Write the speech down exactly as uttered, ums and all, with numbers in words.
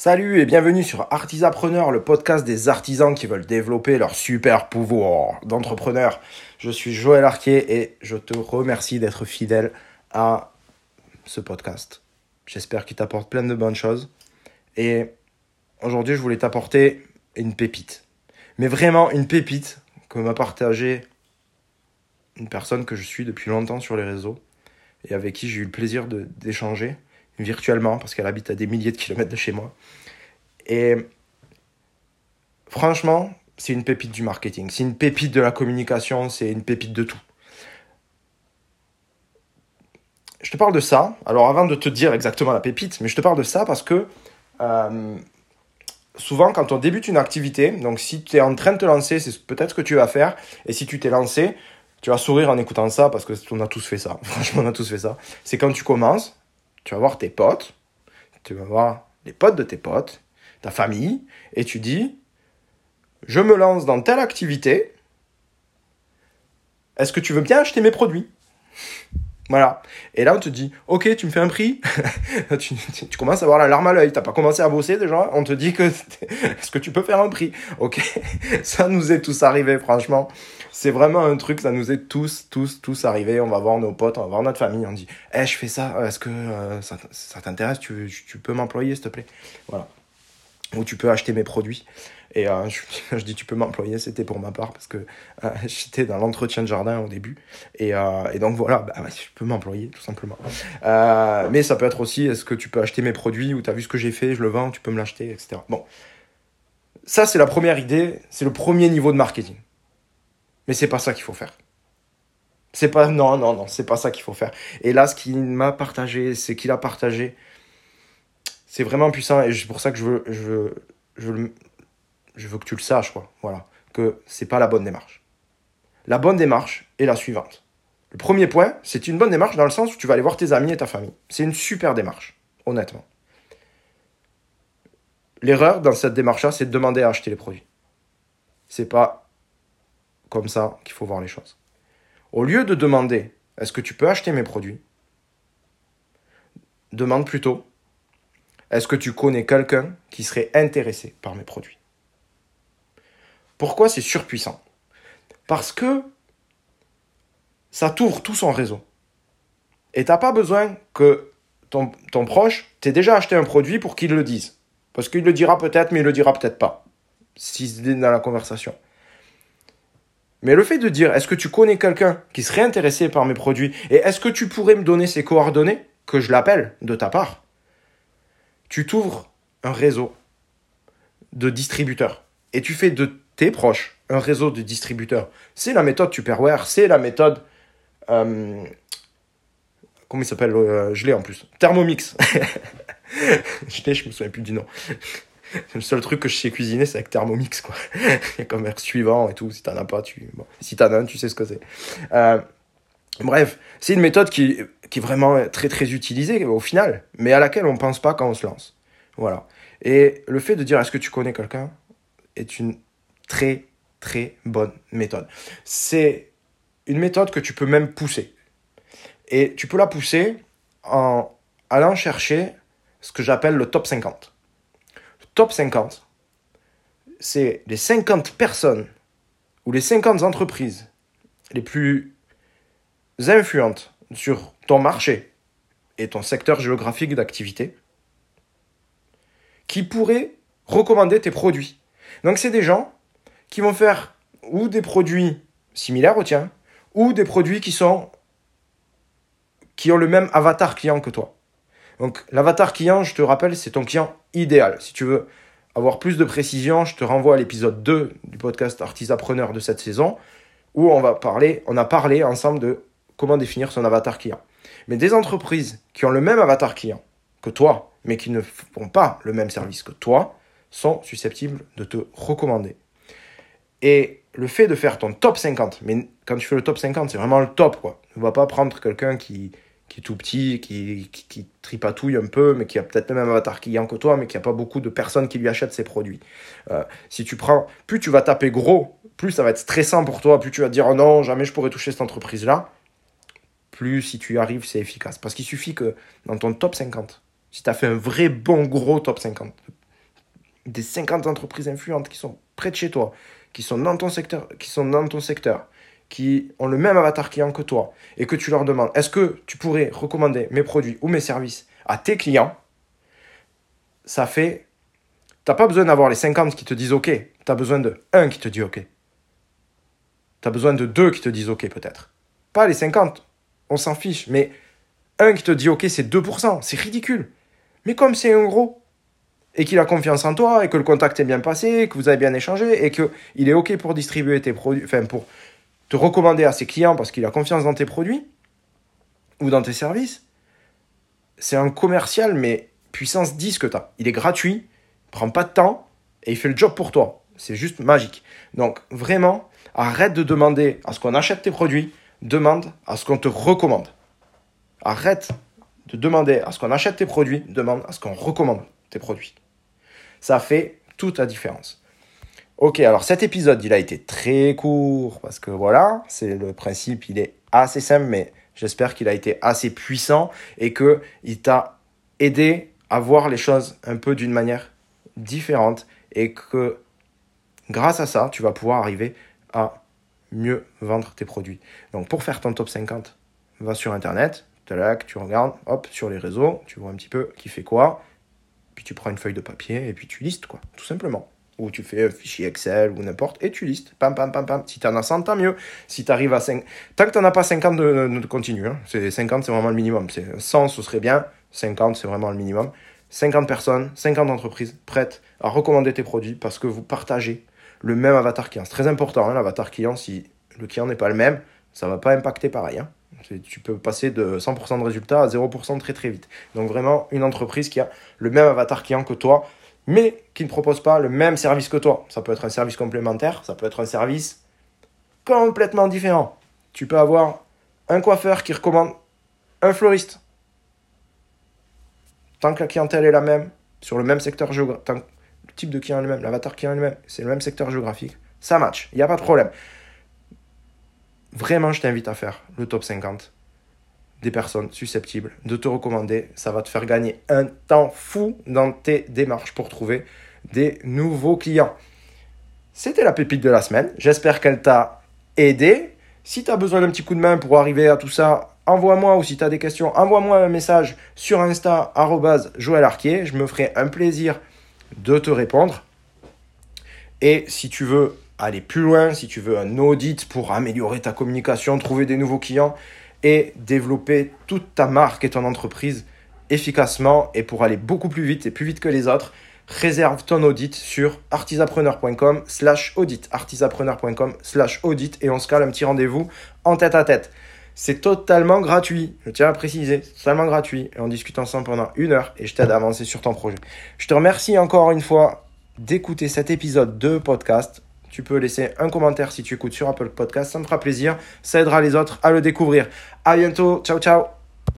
Salut et bienvenue sur Artisapreneur, le podcast des artisans qui veulent développer leur super pouvoir d'entrepreneur. Je suis Joël Arquier et je te remercie d'être fidèle à ce podcast. J'espère qu'il t'apporte plein de bonnes choses. Et aujourd'hui, je voulais t'apporter une pépite. Mais vraiment une pépite que m'a partagée une personne que je suis depuis longtemps sur les réseaux et avec qui j'ai eu le plaisir de, d'échanger. Virtuellement, parce qu'elle habite à des milliers de kilomètres de chez moi. Et franchement, c'est une pépite du marketing, c'est une pépite de la communication, c'est une pépite de tout. Je te parle de ça, alors avant de te dire exactement la pépite, mais je te parle de ça parce que euh, souvent quand on débute une activité, donc si tu es en train de te lancer, c'est peut-être ce que tu vas faire, et si tu t'es lancé, tu vas sourire en écoutant ça, parce qu'on a tous fait ça, franchement on a tous fait ça, c'est quand tu commences, tu vas voir tes potes, tu vas voir les potes de tes potes, ta famille, et tu dis « Je me lance dans telle activité, est-ce que tu veux bien acheter mes produits ?» Voilà. Et là, on te dit « Ok, tu me fais un prix ?» tu, tu, tu commences à avoir la larme à l'œil, tu n'as pas commencé à bosser déjà, on te dit que « Est-ce que tu peux faire un prix ?» Ok, ça nous est tous arrivé, franchement. C'est vraiment un truc, ça nous est tous, tous, tous arrivé. On va voir nos potes, on va voir notre famille. On dit, hé, hey, je fais ça, est-ce que euh, ça, ça t'intéresse, tu, tu peux m'employer, s'il te plaît? Voilà. Ou tu peux acheter mes produits. Et euh, je, je dis, tu peux m'employer, c'était pour ma part, parce que euh, j'étais dans l'entretien de jardin au début. Et, euh, et donc voilà, bah, je peux m'employer, tout simplement. Euh, mais ça peut être aussi, est-ce que tu peux acheter mes produits, ou t'as vu ce que j'ai fait, je le vends, tu peux me l'acheter, et cetera. Bon, ça, c'est la première idée, c'est le premier niveau de marketing. Mais c'est pas ça qu'il faut faire. C'est pas, non, non, non, c'est pas ça qu'il faut faire. Et là, ce qu'il m'a partagé, ce qu'il a partagé, c'est vraiment puissant. Et c'est pour ça que je veux, je veux, je veux, je veux que tu le saches, quoi. Voilà. Que c'est pas la bonne démarche. La bonne démarche est la suivante. Le premier point, c'est une bonne démarche dans le sens où tu vas aller voir tes amis et ta famille. C'est une super démarche, honnêtement. L'erreur dans cette démarche-là, c'est de demander à acheter les produits. C'est pas comme ça qu'il faut voir les choses. Au lieu de demander « Est-ce que tu peux acheter mes produits ?» demande plutôt « Est-ce que tu connais quelqu'un qui serait intéressé par mes produits ?» Pourquoi c'est surpuissant? Parce que ça tourne tout son réseau. Et tu n'as pas besoin que ton, ton proche t'ait déjà acheté un produit pour qu'il le dise. Parce qu'il le dira peut-être, mais il ne le dira peut-être pas, s'il est dans la conversation. Mais le fait de dire, est-ce que tu connais quelqu'un qui serait intéressé par mes produits et est-ce que tu pourrais me donner ses coordonnées, que je l'appelle de ta part, tu t'ouvres un réseau de distributeurs et tu fais de tes proches un réseau de distributeurs. C'est la méthode Tupperware, c'est la méthode... Euh, comment il s'appelle euh, Je l'ai en plus. Thermomix. je l'ai, je me souviens plus du nom. Le seul truc que je sais cuisiner, c'est avec Thermomix, quoi. Il y a comme commerce suivant et tout. Si t'en as pas, tu... Bon, si t'en as un, tu sais ce que c'est. Euh, bref, c'est une méthode qui, qui est vraiment très, très utilisée au final, mais à laquelle on ne pense pas quand on se lance. Voilà. Et le fait de dire « Est-ce que tu connais quelqu'un ?» est une très, très bonne méthode. C'est une méthode que tu peux même pousser. Et tu peux la pousser en allant chercher ce que j'appelle le top cinquante. top cinquante, c'est les cinquante personnes ou les cinquante entreprises les plus influentes sur ton marché et ton secteur géographique d'activité qui pourraient recommander tes produits. Donc, c'est des gens qui vont faire ou des produits similaires aux tiens ou des produits qui sont qui ont le même avatar client que toi. Donc, l'avatar client, je te rappelle, c'est ton client idéal. Si tu veux avoir plus de précision, je te renvoie à l'épisode deux du podcast Artisapreneur de cette saison où on va parler, on a parlé ensemble de comment définir son avatar client. Mais des entreprises qui ont le même avatar client que toi, mais qui ne font pas le même service que toi, sont susceptibles de te recommander. Et le fait de faire ton top cinquante, mais quand tu fais le top cinquante, c'est vraiment le top, quoi. Ne va pas prendre quelqu'un qui... qui est tout petit, qui, qui, qui tripatouille un peu, mais qui a peut-être même un avatar client que toi, mais qui n'a pas beaucoup de personnes qui lui achètent ses produits. Euh, si tu prends, plus tu vas taper gros, plus ça va être stressant pour toi, plus tu vas te dire « Oh non, jamais je pourrais toucher cette entreprise-là », plus si tu y arrives, c'est efficace. Parce qu'il suffit que dans ton top cinquante, si tu as fait un vrai bon gros top cinquante, des cinquante entreprises influentes qui sont près de chez toi, qui sont dans ton secteur, qui sont dans ton secteur, qui ont le même avatar client que toi, et que tu leur demandes, est-ce que tu pourrais recommander mes produits ou mes services à tes clients, ça fait... Tu n'as pas besoin d'avoir les cinquante qui te disent OK, tu as besoin de un qui te dit OK. Tu as besoin de deux qui te disent OK peut-être. Pas les cinquante, on s'en fiche, mais un qui te dit OK, c'est deux pour cent, c'est ridicule. Mais comme c'est un gros, et qu'il a confiance en toi, et que le contact est bien passé, que vous avez bien échangé, et qu'il est OK pour distribuer tes produits, enfin pour... te recommander à ses clients parce qu'il a confiance dans tes produits ou dans tes services, c'est un commercial, mais puissance dix que tu as. Il est gratuit, il ne prend pas de temps et il fait le job pour toi. C'est juste magique. Donc vraiment, arrête de demander à ce qu'on achète tes produits, demande à ce qu'on te recommande. Arrête de demander à ce qu'on achète tes produits, demande à ce qu'on recommande tes produits. Ça fait toute la différence. Ok, alors cet épisode, il a été très court parce que voilà, c'est le principe, il est assez simple, mais j'espère qu'il a été assez puissant et qu'il t'a aidé à voir les choses un peu d'une manière différente et que grâce à ça, tu vas pouvoir arriver à mieux vendre tes produits. Donc pour faire ton top cinquante, va sur Internet, tac, tu regardes, hop, sur les réseaux, tu vois un petit peu qui fait quoi, puis tu prends une feuille de papier et puis tu listes quoi, tout simplement. Ou tu fais un fichier Excel ou n'importe, et tu listes. Pam, pam, pam, pam. Si tu en as cent, tant mieux. Si tu arrives à cinq... Tant que tu n'en as pas cinquante, de, de, de continue. Hein. C'est cinquante, c'est vraiment le minimum. C'est cent, ce serait bien. cinquante, c'est vraiment le minimum. cinquante personnes, cinquante entreprises prêtes à recommander tes produits parce que vous partagez le même avatar client. C'est très important, hein, l'avatar client. Si le client n'est pas le même, ça ne va pas impacter pareil. Hein. C'est, tu peux passer de cent pour cent de résultats à zéro pour cent très, très vite. Donc vraiment, une entreprise qui a le même avatar client que toi, mais qui ne propose pas le même service que toi. Ça peut être un service complémentaire, ça peut être un service complètement différent. Tu peux avoir un coiffeur qui recommande un fleuriste. Tant que la clientèle est la même, sur le même secteur géographique, tant que le type de client est le même, l'avatar client est le même, c'est le même secteur géographique, ça match, il n'y a pas de problème. Vraiment, je t'invite à faire le top cinquante des personnes susceptibles de te recommander. Ça va te faire gagner un temps fou dans tes démarches pour trouver des nouveaux clients. C'était la pépite de la semaine. J'espère qu'elle t'a aidé. Si tu as besoin d'un petit coup de main pour arriver à tout ça, envoie-moi, ou si tu as des questions, envoie-moi un message sur Insta, arrobase Joël Arquier. Je me ferai un plaisir de te répondre. Et si tu veux aller plus loin, si tu veux un audit pour améliorer ta communication, trouver des nouveaux clients, et développer toute ta marque et ton entreprise efficacement et pour aller beaucoup plus vite et plus vite que les autres, réserve ton audit sur artisapreneur.com slash audit, artisapreneur.com slash audit et on se cale un petit rendez-vous en tête à tête. C'est totalement gratuit, je tiens à préciser, c'est totalement gratuit et on discute ensemble pendant une heure et je t'aide à avancer sur ton projet. Je te remercie encore une fois d'écouter cet épisode de podcast. Tu peux laisser un commentaire si tu écoutes sur Apple Podcast, ça me fera plaisir, ça aidera les autres à le découvrir. À bientôt, ciao ciao.